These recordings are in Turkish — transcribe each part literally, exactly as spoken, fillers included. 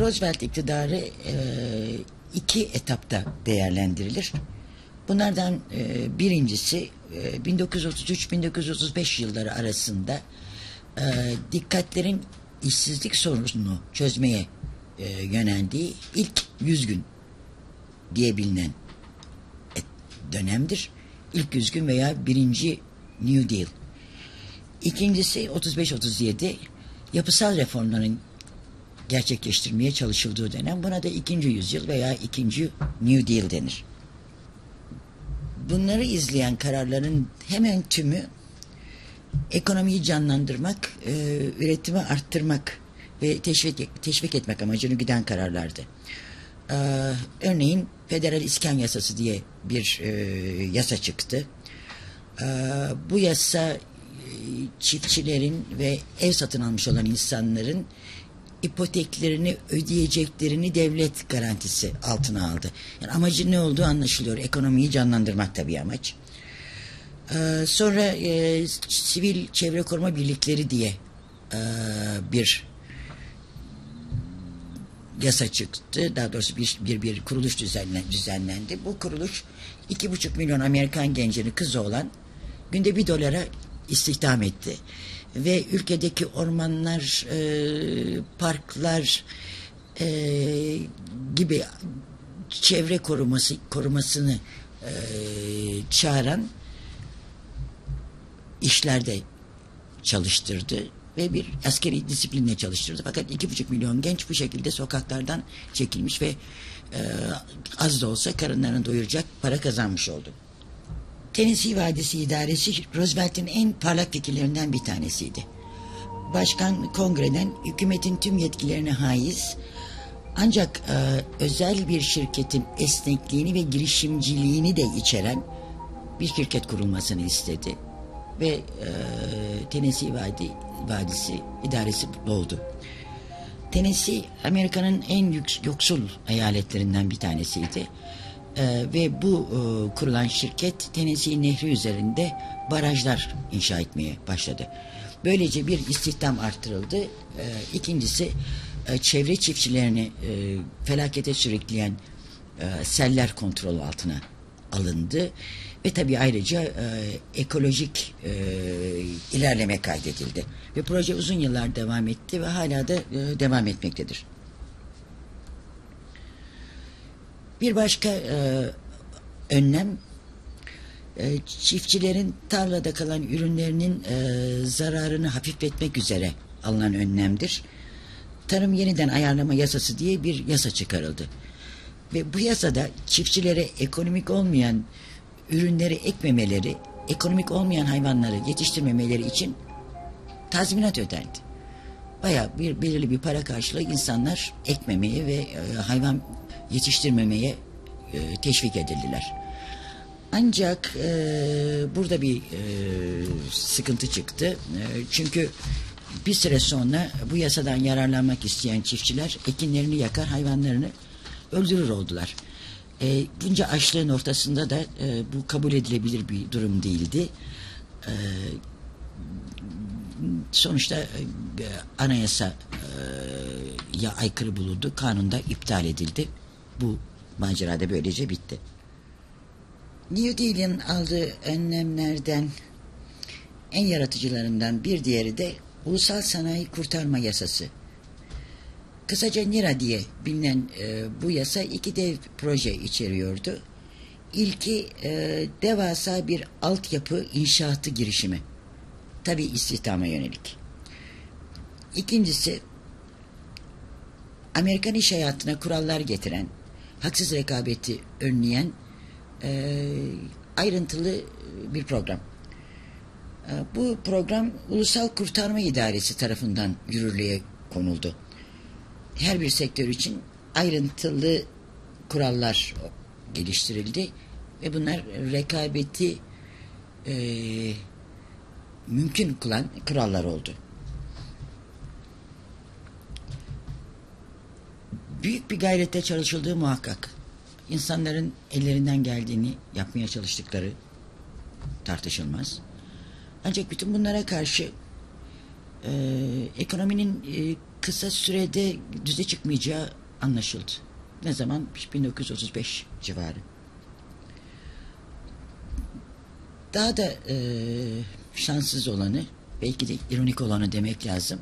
Roosevelt iktidarı e, iki etapta değerlendirilir. Bunlardan e, birincisi e, bin dokuz yüz otuz üç - bin dokuz yüz otuz beş yılları arasında e, dikkatlerin işsizlik sorununu çözmeye e, yöneldiği ilk yüz gün diye bilinen dönemdir. İlk yüz gün veya birinci New Deal. İkincisi otuz beş otuz yedi yapısal reformların gerçekleştirmeye çalışıldığı dönem. Buna da ikinci yüzyıl veya ikinci New Deal denir. Bunları izleyen kararların hemen tümü ekonomiyi canlandırmak, e, üretimi arttırmak ve teşvik, teşvik etmek amacını güden kararlardı. E, örneğin Federal İskan Yasası diye bir e, yasa çıktı. E, bu yasa çiftçilerin ve ev satın almış olan insanların ipoteklerini ödeyeceklerini devlet garantisi altına aldı. Yani amacı ne olduğu anlaşılıyor. Ekonomiyi canlandırmak tabii amaç. Ee, sonra e, Sivil Çevre Koruma Birlikleri diye e, bir yasa çıktı. Daha doğrusu bir, bir, bir kuruluş düzenlen, düzenlendi. Bu kuruluş iki buçuk milyon Amerikan gencini, kızı olan, günde bir dolara istihdam etti. Ve ülkedeki ormanlar, e, parklar e, gibi çevre koruması korumasını e, çağıran işlerde çalıştırdı ve bir askeri disiplinle çalıştırdı. Fakat iki buçuk milyon genç bu şekilde sokaklardan çekilmiş ve e, az da olsa karınlarını doyuracak para kazanmış oldu. Tennessee Vadisi İdaresi Roosevelt'in en parlak fikirlerinden bir tanesiydi. Başkan kongreden hükümetin tüm yetkilerine haiz, ancak e, özel bir şirketin esnekliğini ve girişimciliğini de içeren bir şirket kurulmasını istedi ve e, Tennessee Vadi, Vadisi İdaresi doğdu. Tennessee, Amerika'nın en yoksul eyaletlerinden bir tanesiydi. Ee, ve bu e, kurulan şirket Tennessee Nehri üzerinde barajlar inşa etmeye başladı. Böylece bir istihdam arttırıldı. Ee, ikincisi e, çevre çiftçilerini e, felakete sürükleyen e, seller kontrolü altına alındı. Ve tabii ayrıca e, ekolojik e, ilerleme kaydedildi. Ve proje uzun yıllar devam etti ve hala da e, devam etmektedir. Bir başka e, önlem, e, çiftçilerin tarlada kalan ürünlerinin e, zararını hafifletmek üzere alınan önlemdir. Tarım yeniden ayarlama yasası diye bir yasa çıkarıldı. Ve bu yasada çiftçilere ekonomik olmayan ürünleri ekmemeleri, ekonomik olmayan hayvanları yetiştirmemeleri için tazminat ödendi. Bayağı bir belirli bir para karşılığı insanlar ekmemeye ve e, hayvan yetiştirmemeye e, teşvik edildiler. Ancak e, burada bir e, sıkıntı çıktı. E, çünkü bir süre sonra bu yasadan yararlanmak isteyen çiftçiler ekinlerini yakar, hayvanlarını öldürür oldular. E, bunca açlığın ortasında da e, bu kabul edilebilir bir durum değildi. E, sonuçta e, anayasa ya aykırı bulundu, kanunda iptal edildi. Bu macerada böylece bitti. New Deal'in aldığı önlemlerden en yaratıcılarından bir diğeri de Ulusal Sanayi Kurtarma Yasası. Kısaca NIRA diye bilinen e, bu yasa iki dev proje içeriyordu. İlki e, devasa bir altyapı inşaatı girişimi. Tabii istihdama yönelik. İkincisi Amerikan iş hayatına kurallar getiren, haksız rekabeti önleyen e, ayrıntılı bir program. E, bu program Ulusal Kurtarma İdaresi tarafından yürürlüğe konuldu. Her bir sektör için ayrıntılı kurallar geliştirildi ve bunlar rekabeti e, mümkün kılan kurallar oldu. Büyük bir gayretle çalışıldığı muhakkak. İnsanların ellerinden geldiğini yapmaya çalıştıkları tartışılmaz. Ancak bütün bunlara karşı e, ekonominin e, kısa sürede düze çıkmayacağı anlaşıldı. Ne zaman? bin dokuz yüz otuz beş civarı. Daha da e, şanssız olanı, belki de ironik olanı demek lazım.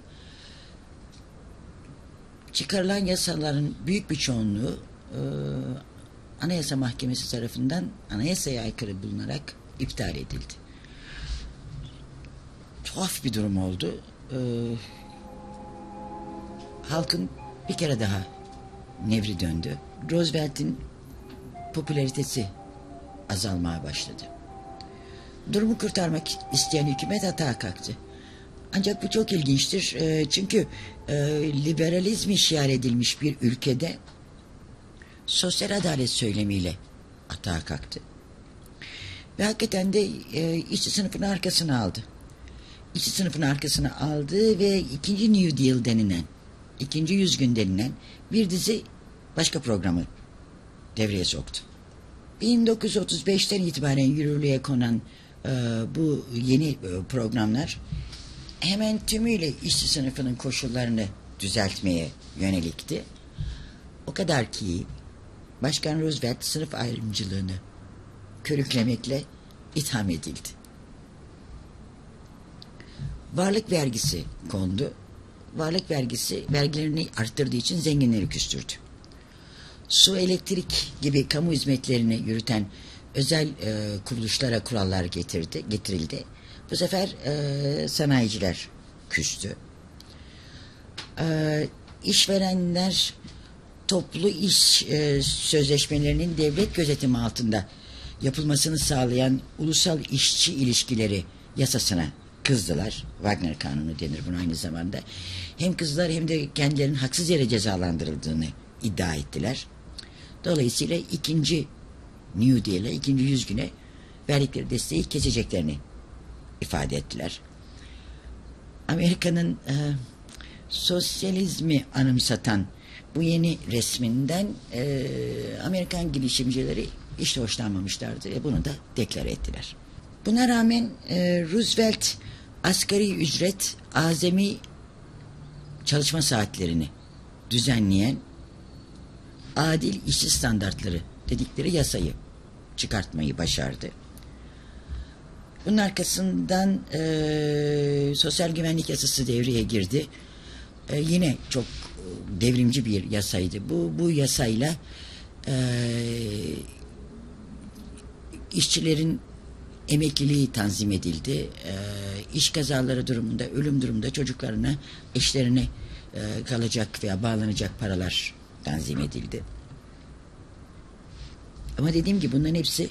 Çıkarılan yasaların büyük bir çoğunluğu e, Anayasa Mahkemesi tarafından anayasaya aykırı bulunarak iptal edildi. Tuhaf bir durum oldu. E, halkın bir kere daha nevri döndü. Roosevelt'in popülaritesi azalmaya başladı. Durumu kurtarmak isteyen hükümet atağa kalktı. Ancak bu çok ilginçtir. E, çünkü e, liberalizm işyal edilmiş bir ülkede sosyal adalet söylemiyle atağa kalktı. Ve hakikaten de e, işçi sınıfını arkasına aldı. İşçi sınıfını arkasına aldı ve ikinci New Deal denilen, ikinci yüz gün denilen bir dizi başka programı devreye soktu. bin dokuz yüz otuz beşten itibaren yürürlüğe konan e, bu yeni e, programlar hemen tümüyle işçi sınıfının koşullarını düzeltmeye yönelikti. O kadar ki Başkan Roosevelt sınıf ayrımcılığını körüklemekle itham edildi. Varlık vergisi kondu. Varlık vergisi vergilerini arttırdığı için zenginleri küstürdü. Su, elektrik gibi kamu hizmetlerini yürüten özel e, kuruluşlara kurallar getirdi, getirildi. Bu sefer e, sanayiciler küstü. E, işverenler toplu iş e, sözleşmelerinin devlet gözetimi altında yapılmasını sağlayan ulusal işçi ilişkileri yasasına kızdılar. Wagner kanunu denir buna aynı zamanda. Hem kızdılar hem de kendilerinin haksız yere cezalandırıldığını iddia ettiler. Dolayısıyla ikinci New Deal'e, ikinci yüz güne verdikleri desteği keseceklerini ifade ettiler. Amerika'nın e, sosyalizmi anımsatan bu yeni resminden e, Amerikan girişimcileri işte hoşlanmamışlardı ve bunu da deklare ettiler. Buna rağmen e, Roosevelt asgari ücret, azami çalışma saatlerini düzenleyen adil işçi standartları dedikleri yasayı çıkartmayı başardı. Bunun arkasından e, sosyal güvenlik yasası devreye girdi. E, yine çok devrimci bir yasaydı. Bu, bu yasayla e, işçilerin emekliliği tanzim edildi. E, iş kazaları durumunda, ölüm durumunda çocuklarına, eşlerine e, kalacak veya bağlanacak paralar tanzim edildi. Ama dediğim gibi bunların hepsi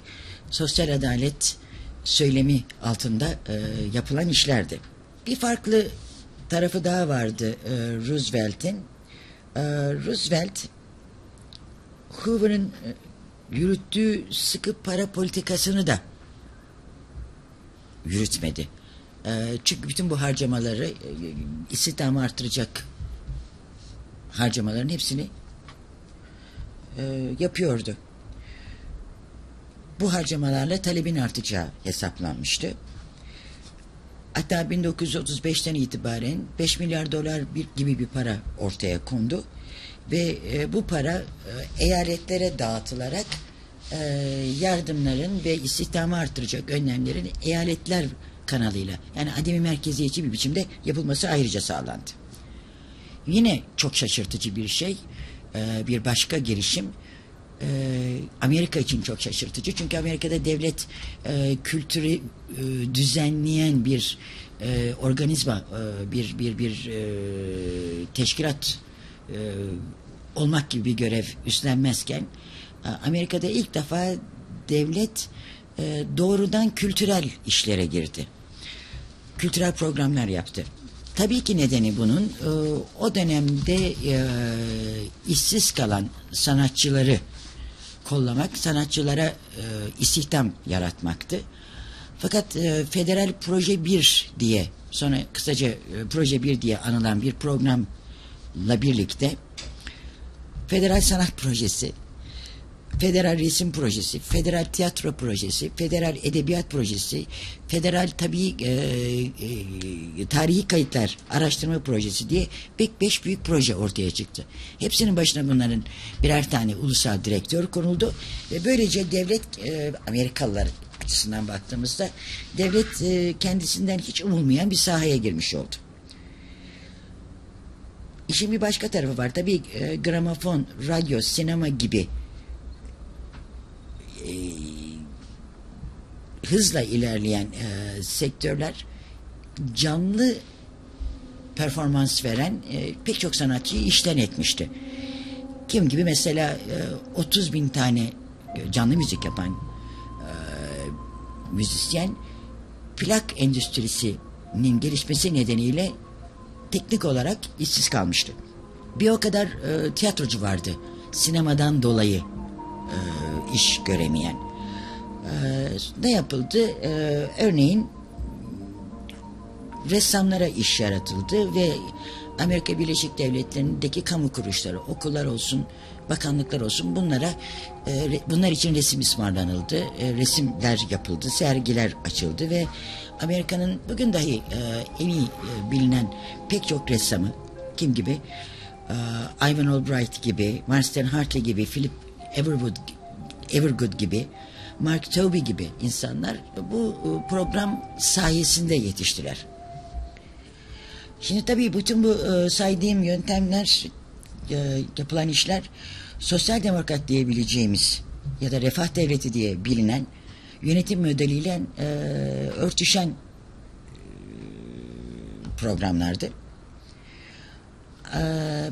sosyal adalet söylemi altında e, yapılan işlerdi. Bir farklı tarafı daha vardı e, Roosevelt'in. E, Roosevelt, Hoover'ın e, yürüttüğü sıkı para politikasını da yürütmedi. E, çünkü bütün bu harcamaları, e, istihdamı artıracak harcamaların hepsini e, yapıyordu. Bu harcamalarla talebin artacağı hesaplanmıştı. Hatta bin dokuz yüz otuz beşten itibaren beş milyar dolar gibi bir para ortaya kondu. Ve bu para eyaletlere dağıtılarak yardımların ve istihdamı artıracak önlemlerin eyaletler kanalıyla, yani ademi merkeziyetçi bir biçimde yapılması ayrıca sağlandı. Yine çok şaşırtıcı bir şey, bir başka girişim. Amerika için çok şaşırtıcı. Çünkü Amerika'da devlet e, kültürü e, düzenleyen bir e, organizma, e, bir bir bir e, teşkilat e, olmak gibi bir görev üstlenmezken Amerika'da ilk defa devlet e, doğrudan kültürel işlere girdi. Kültürel programlar yaptı. Tabii ki nedeni bunun e, o dönemde e, işsiz kalan sanatçıları kollamak, sanatçılara e, istihdam yaratmaktı. Fakat e, Federal Proje bir diye, sonra kısaca e, Proje bir diye anılan bir programla birlikte Federal Sanat Projesi, Federal Resim Projesi, Federal Tiyatro Projesi, Federal Edebiyat Projesi, Federal tabii e, e, tarihi kayıtlar araştırma projesi diye beş büyük proje ortaya çıktı. Hepsinin başına bunların birer tane ulusal direktör konuldu ve böylece devlet e, Amerikalılar açısından baktığımızda devlet e, kendisinden hiç umulmayan bir sahaya girmiş oldu. İşin bir başka tarafı var. Tabii e, gramofon, radyo, sinema gibi e, hızla ilerleyen e, sektörler canlı performans veren e, pek çok sanatçıyı işten etmişti. Kim gibi mesela e, otuz bin tane canlı müzik yapan e, müzisyen plak endüstrisinin gelişmesi nedeniyle teknik olarak işsiz kalmıştı. Bir o kadar e, tiyatrocu vardı sinemadan dolayı e, iş göremeyen. E, ne yapıldı? E, örneğin ressamlara iş yaratıldı ve Amerika Birleşik Devletleri'ndeki kamu kuruluşları, okullar olsun, bakanlıklar olsun, bunlara e, bunlar için resim ısmarlanıldı, e, resimler yapıldı, sergiler açıldı ve Amerika'nın bugün dahi e, en iyi e, bilinen pek çok ressamı, kim gibi e, Ivan Albright gibi, Marsden Hartley gibi, Philip Evergood, Evergood gibi, Mark Tobey gibi insanlar bu e, program sayesinde yetiştiler. Şimdi tabii bütün bu e, saydığım yöntemler, e, yapılan işler sosyal demokrat diyebileceğimiz ya da refah devleti diye bilinen yönetim modeliyle e, örtüşen e, programlardı. E,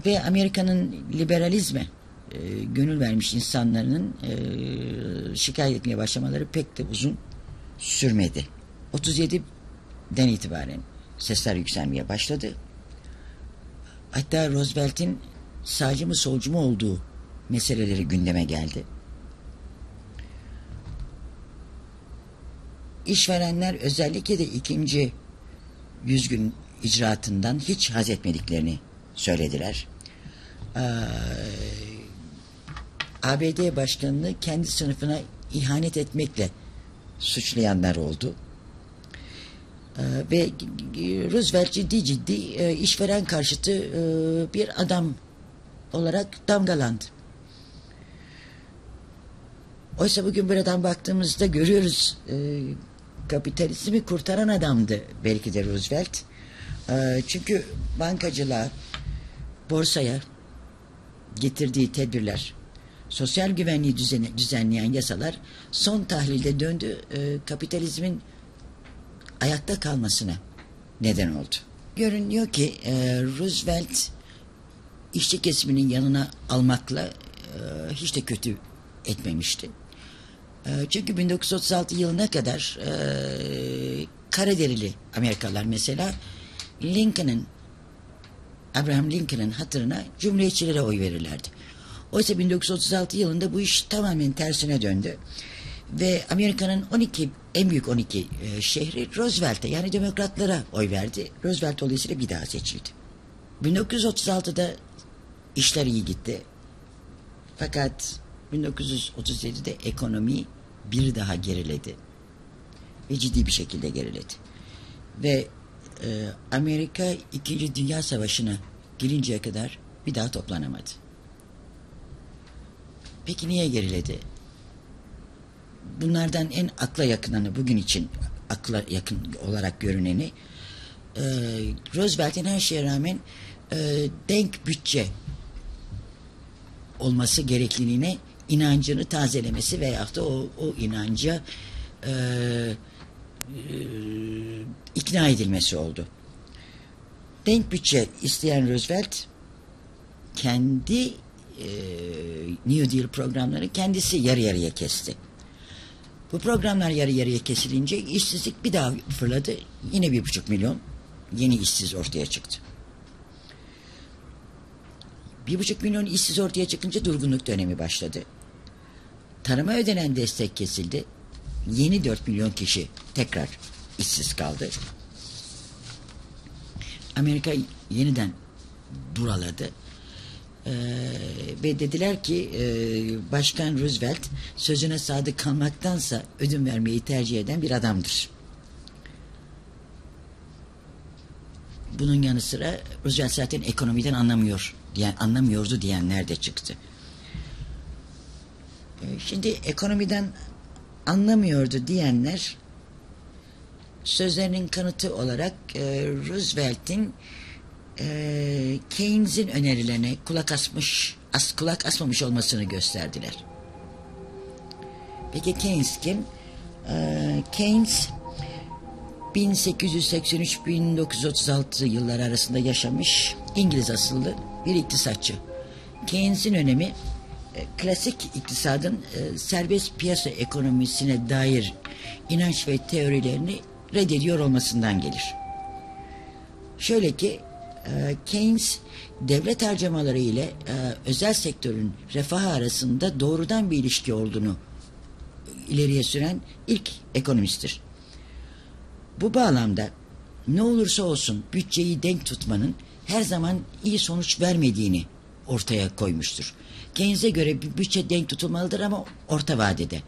ve Amerika'nın liberalizme e, gönül vermiş insanların e, şikayet etmeye başlamaları pek de uzun sürmedi. otuz yediden itibaren sesler yükselmeye başladı. Hatta Roosevelt'in sağcı mı solcu mu olduğu meseleleri gündeme geldi. İşverenler özellikle de ikinci yüz gün icraatından hiç haz etmediklerini söylediler. Ee, A B D başkanını kendi sınıfına ihanet etmekle suçlayanlar oldu. Ee, ve Roosevelt ciddi ciddi e, işveren karşıtı e, bir adam olarak damgalandı. Oysa bugün buradan baktığımızda görüyoruz e, kapitalizmi kurtaran adamdı belki de Roosevelt. E, çünkü bankacılığa, borsaya getirdiği tedbirler, sosyal güvenliği düzeni, düzenleyen yasalar son tahlilde döndü e, kapitalizmin ayakta kalmasına neden oldu. Görünüyor ki e, Roosevelt işçi kesiminin yanına almakla e, hiç de kötü etmemişti. E, çünkü bin dokuz yüz otuz altı yılına kadar e, Karaderili Amerikalılar mesela Lincoln'ın, Abraham Lincoln'ın hatırına cumhuriyetçilere oy verirlerdi. Oysa bin dokuz yüz otuz altı yılında bu iş tamamen tersine döndü. Ve Amerika'nın on iki en büyük on iki e, şehri Roosevelt'e, yani demokratlara oy verdi. Roosevelt dolayısıyla bir daha seçildi. bin dokuz yüz otuz altıda işler iyi gitti. Fakat bin dokuz yüz otuz yedide ekonomi bir daha geriledi. Ve ciddi bir şekilde geriledi. Ve e, Amerika ikinci. Dünya Savaşı'na girinceye kadar bir daha toplanamadı. Peki niye geriledi? Bunlardan en akla yakınanı, bugün için akla yakın olarak görüneni e, Roosevelt'in her şeye rağmen e, denk bütçe olması gerekliliğine inancını tazelemesi veyahut da o, o inanca e, e, ikna edilmesi oldu. Denk bütçe isteyen Roosevelt kendi e, New Deal programları kendisi yarı yarıya kesti. Bu programlar yarı yarıya kesilince işsizlik bir daha fırladı. Yine bir buçuk milyon yeni işsiz ortaya çıktı. Bir buçuk milyon işsiz ortaya çıkınca durgunluk dönemi başladı. Tarıma ödenen destek kesildi. Yeni dört milyon kişi tekrar işsiz kaldı. Amerika yeniden buraladı. Ee, ve dediler ki e, Başkan Roosevelt sözüne sadık kalmaktansa ödün vermeyi tercih eden bir adamdır. Bunun yanı sıra Roosevelt zaten ekonomiden anlamıyor diyen, anlamıyordu diyenler de çıktı. Şimdi ekonomiden anlamıyordu diyenler sözlerinin kanıtı olarak e, Roosevelt'in e, Keynes'in önerilerine kulak asmış, as, kulak asmamış olmasını gösterdiler. Peki Keynes kim? E, Keynes bin sekiz yüz seksen üç - bin dokuz yüz otuz altı yılları arasında yaşamış İngiliz asıllı bir iktisatçı. Keynes'in önemi klasik iktisadın e, serbest piyasa ekonomisine dair inanç ve teorilerini reddediyor olmasından gelir. Şöyle ki e, Keynes devlet harcamaları ile e, özel sektörün refahı arasında doğrudan bir ilişki olduğunu ileriye süren ilk ekonomisttir. Bu bağlamda ne olursa olsun bütçeyi denk tutmanın her zaman iyi sonuç vermediğini ortaya koymuştur. Keynes'e göre bir bütçe denk tutulmalıdır ama orta vadede.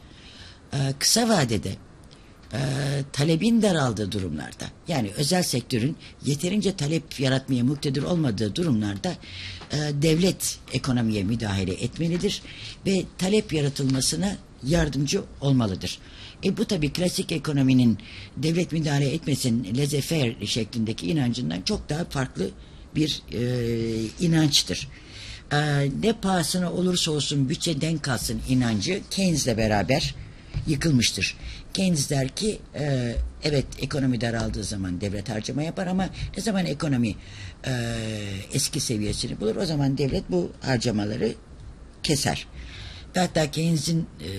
Ee, kısa vadede e, talebin daraldığı durumlarda, yani özel sektörün yeterince talep yaratmaya muktedir olmadığı durumlarda e, devlet ekonomiye müdahale etmelidir ve talep yaratılmasına yardımcı olmalıdır. E, bu tabii klasik ekonominin devlet müdahale etmesin laissez-faire şeklindeki inancından çok daha farklı bir e, inançtır. Ee, ne pahasına olursa olsun bütçe denk kalsın inancı Keynes'le beraber yıkılmıştır. Keynes der ki e, evet ekonomi daraldığı zaman devlet harcama yapar ama ne zaman ekonomi e, eski seviyesini bulur o zaman devlet bu harcamaları keser. Hatta Keynes'in e,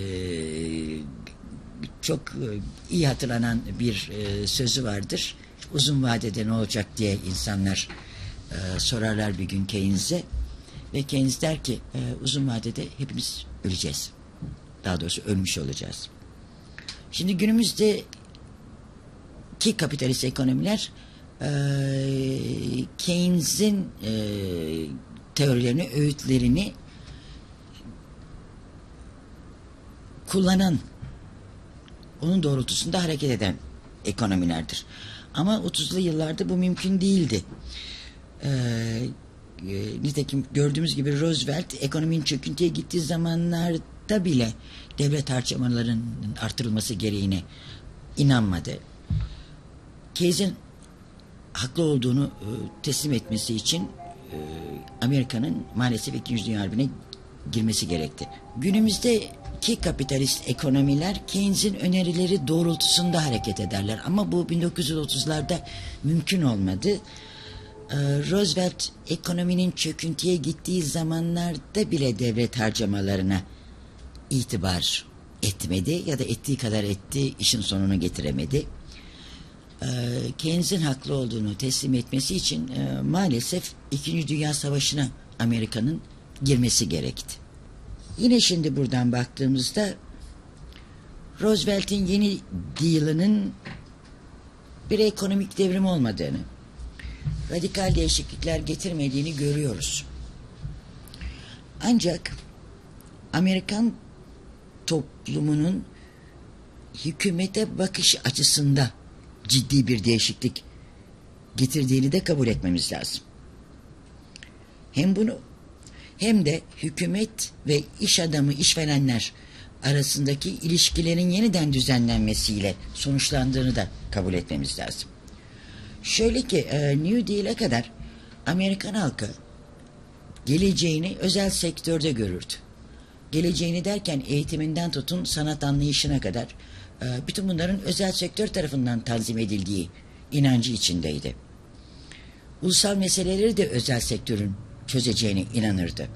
çok iyi hatırlanan bir e, sözü vardır. Uzun vadede ne olacak diye insanlar e, sorarlar bir gün Keynes'e. Ve Keynes der ki e, uzun vadede hepimiz öleceğiz. Daha doğrusu ölmüş olacağız. Şimdi günümüzdeki kapitalist ekonomiler e, Keynes'in e, teorilerini, öğütlerini kullanan, onun doğrultusunda hareket eden ekonomilerdir. Ama otuzlu yıllarda bu mümkün değildi. Eee Nitekim gördüğümüz gibi Roosevelt ekonominin çöküntüye gittiği zamanlarda bile devlet harcamalarının artırılması gereğine inanmadı. Keynes'in haklı olduğunu teslim etmesi için Amerika'nın maalesef İkinci Dünya Harbi'ne girmesi gerekti. Günümüzdeki kapitalist ekonomiler Keynes'in önerileri doğrultusunda hareket ederler ama bu bin dokuz yüz otuzlarda mümkün olmadı. Roosevelt ekonominin çöküntüye gittiği zamanlarda bile devlet harcamalarına itibar etmedi ya da ettiği kadar etti, işin sonunu getiremedi. Keynes'in haklı olduğunu teslim etmesi için maalesef İkinci Dünya Savaşı'na Amerika'nın girmesi gerekti. Yine şimdi buradan baktığımızda Roosevelt'in yeni deal'ının bir ekonomik devrim olmadığını, radikal değişiklikler getirmediğini görüyoruz. Ancak Amerikan toplumunun hükümete bakış açısında ciddi bir değişiklik getirdiğini de kabul etmemiz lazım. Hem bunu hem de hükümet ve iş adamı, işverenler arasındaki ilişkilerin yeniden düzenlenmesiyle sonuçlandığını da kabul etmemiz lazım. Şöyle ki New Deal'e kadar Amerikan halkı geleceğini özel sektörde görürdü. Geleceğini derken eğitiminden tutun sanat anlayışına kadar bütün bunların özel sektör tarafından tanzim edildiği inancı içindeydi. Ulusal meseleleri de özel sektörün çözeceğine inanırdı.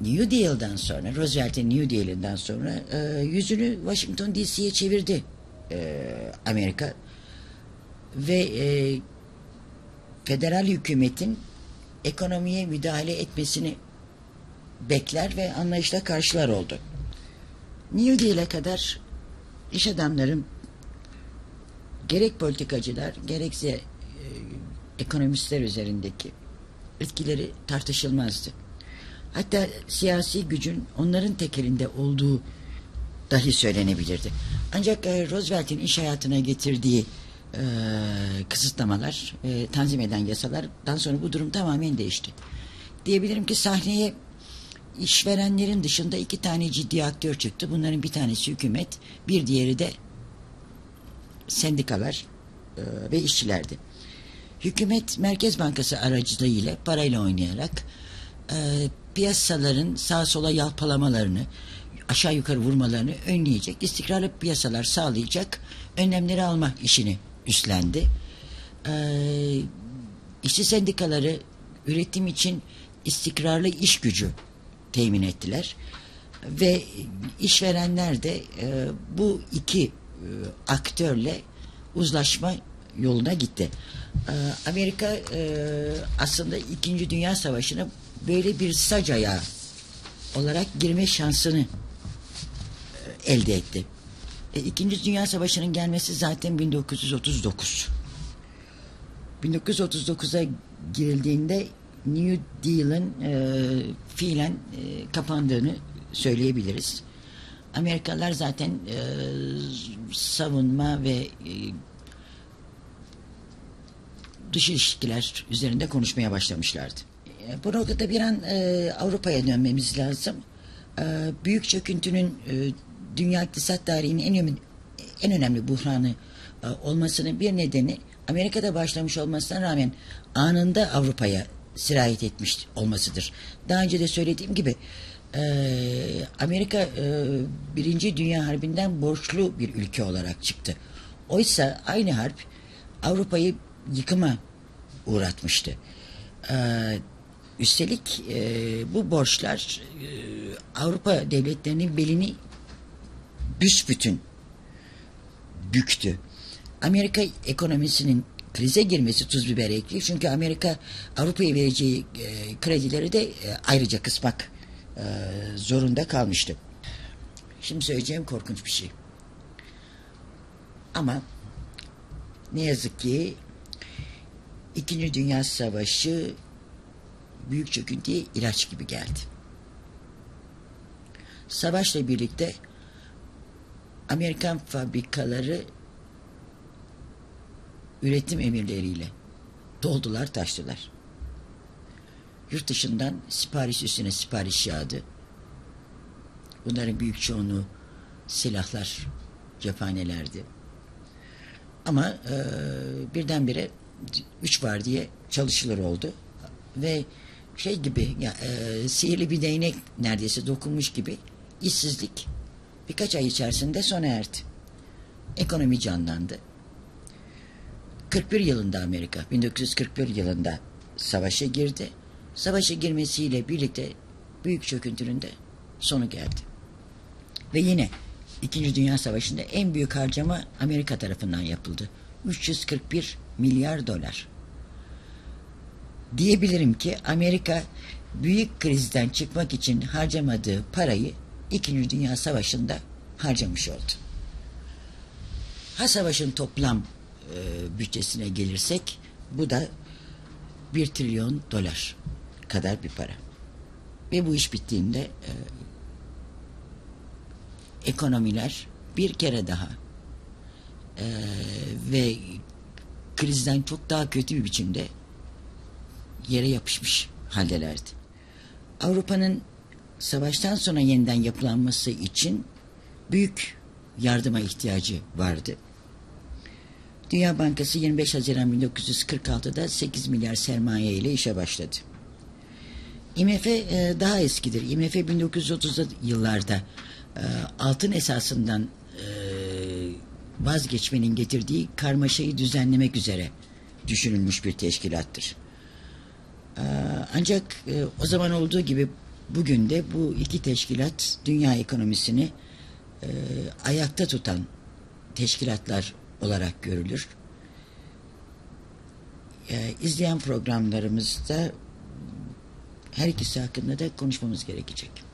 New Deal'dan sonra, Roosevelt'in New Deal'inden sonra yüzünü Washington D C'ye çevirdi Amerika. Ve e, federal hükümetin ekonomiye müdahale etmesini bekler ve anlayışla karşılar oldu. New Deal'e kadar iş adamların gerek politikacılar gerekse e, ekonomistler üzerindeki etkileri tartışılmazdı. Hatta siyasi gücün onların tekelinde olduğu dahi söylenebilirdi. Ancak e, Roosevelt'in iş hayatına getirdiği e, kısıtlamalar, e, tanzim eden yasalardan sonra bu durum tamamen değişti. Diyebilirim ki sahneye işverenlerin dışında iki tane ciddi aktör çıktı. Bunların bir tanesi hükümet, bir diğeri de sendikalar e, ve işçilerdi. Hükümet Merkez Bankası aracılığıyla parayla oynayarak e, piyasaların sağa sola yalpalamalarını, aşağı yukarı vurmalarını önleyecek, istikrarlı piyasalar sağlayacak önlemleri almak işini üstlendi. E, işçi sendikaları üretim için istikrarlı iş gücü temin ettiler ve işverenler de e, bu iki e, aktörle uzlaşma yoluna gitti. E, Amerika e, aslında İkinci Dünya Savaşı'na böyle bir sac ayağı olarak girme şansını e, elde etti. E, İkinci Dünya Savaşı'nın gelmesi zaten bin dokuz yüz otuz dokuz. bin dokuz yüz otuz dokuz'a girildiğinde New Deal'ın e, fiilen e, kapandığını söyleyebiliriz. Amerikalılar zaten e, savunma ve e, dış ilişkiler üzerinde konuşmaya başlamışlardı. E, bu noktada bir an e, Avrupa'ya dönmemiz lazım. E, büyük çöküntünün e, dünya iktisat tarihinin en önemli, en önemli buhranı e, olmasının bir nedeni Amerika'da başlamış olmasına rağmen anında Avrupa'ya sirayet etmiş olmasıdır. Daha önce de söylediğim gibi e, Amerika e, Birinci Dünya Harbi'nden borçlu bir ülke olarak çıktı. Oysa aynı harp Avrupa'yı yıkıma uğratmıştı. E, üstelik e, bu borçlar e, Avrupa devletlerinin belini büsbütün büktü. Amerika ekonomisinin krize girmesi tuz biber ekli. Çünkü Amerika Avrupa'ya vereceği e, kredileri de e, ayrıca kısmak e, zorunda kalmıştı. Şimdi söyleyeceğim korkunç bir şey. Ama ne yazık ki İkinci Dünya Savaşı büyük çöküntüye ilaç gibi geldi. Savaşla birlikte Amerikan fabrikaları üretim emirleriyle doldular taştılar. Yurt dışından sipariş üstüne sipariş yağdı. Bunların büyük çoğunluğu silahlar, cephanelerdi. Ama e, birdenbire üç var diye çalışılır oldu. Ve şey gibi ya, e, sihirli bir değnek neredeyse dokunmuş gibi işsizlik birkaç ay içerisinde sona erdi. Ekonomi canlandı. kırk bir yılında Amerika, bin dokuz yüz kırk bir yılında savaşa girdi. Savaşa girmesiyle birlikte büyük çöküntünün de sonu geldi. Ve yine İkinci Dünya Savaşı'nda en büyük harcama Amerika tarafından yapıldı. üç yüz kırk bir milyar dolar. Diyebilirim ki Amerika büyük krizden çıkmak için harcamadığı parayı İkinci Dünya Savaşı'nda harcamış oldu. Ha savaşın toplam bütçesine gelirsek bu da bir trilyon dolar kadar bir para. Ve bu iş bittiğinde e, ekonomiler bir kere daha e, ve krizden çok daha kötü bir biçimde yere yapışmış haldelerdi. Avrupa'nın savaştan sonra yeniden yapılanması için büyük yardıma ihtiyacı vardı. Dünya Bankası yirmi beş Haziran bin dokuz yüz kırk altı'da sekiz milyar sermaye ile işe başladı. I M F daha eskidir. I M F bin dokuz yüz otuzlu yıllarda altın esasından vazgeçmenin getirdiği karmaşayı düzenlemek üzere düşünülmüş bir teşkilattır. Ancak o zaman olduğu gibi bugün de bu iki teşkilat dünya ekonomisini ayakta tutan teşkilatlar olarak görülür. Ee, izleyen programlarımızda her ikisi hakkında da konuşmamız gerekecek.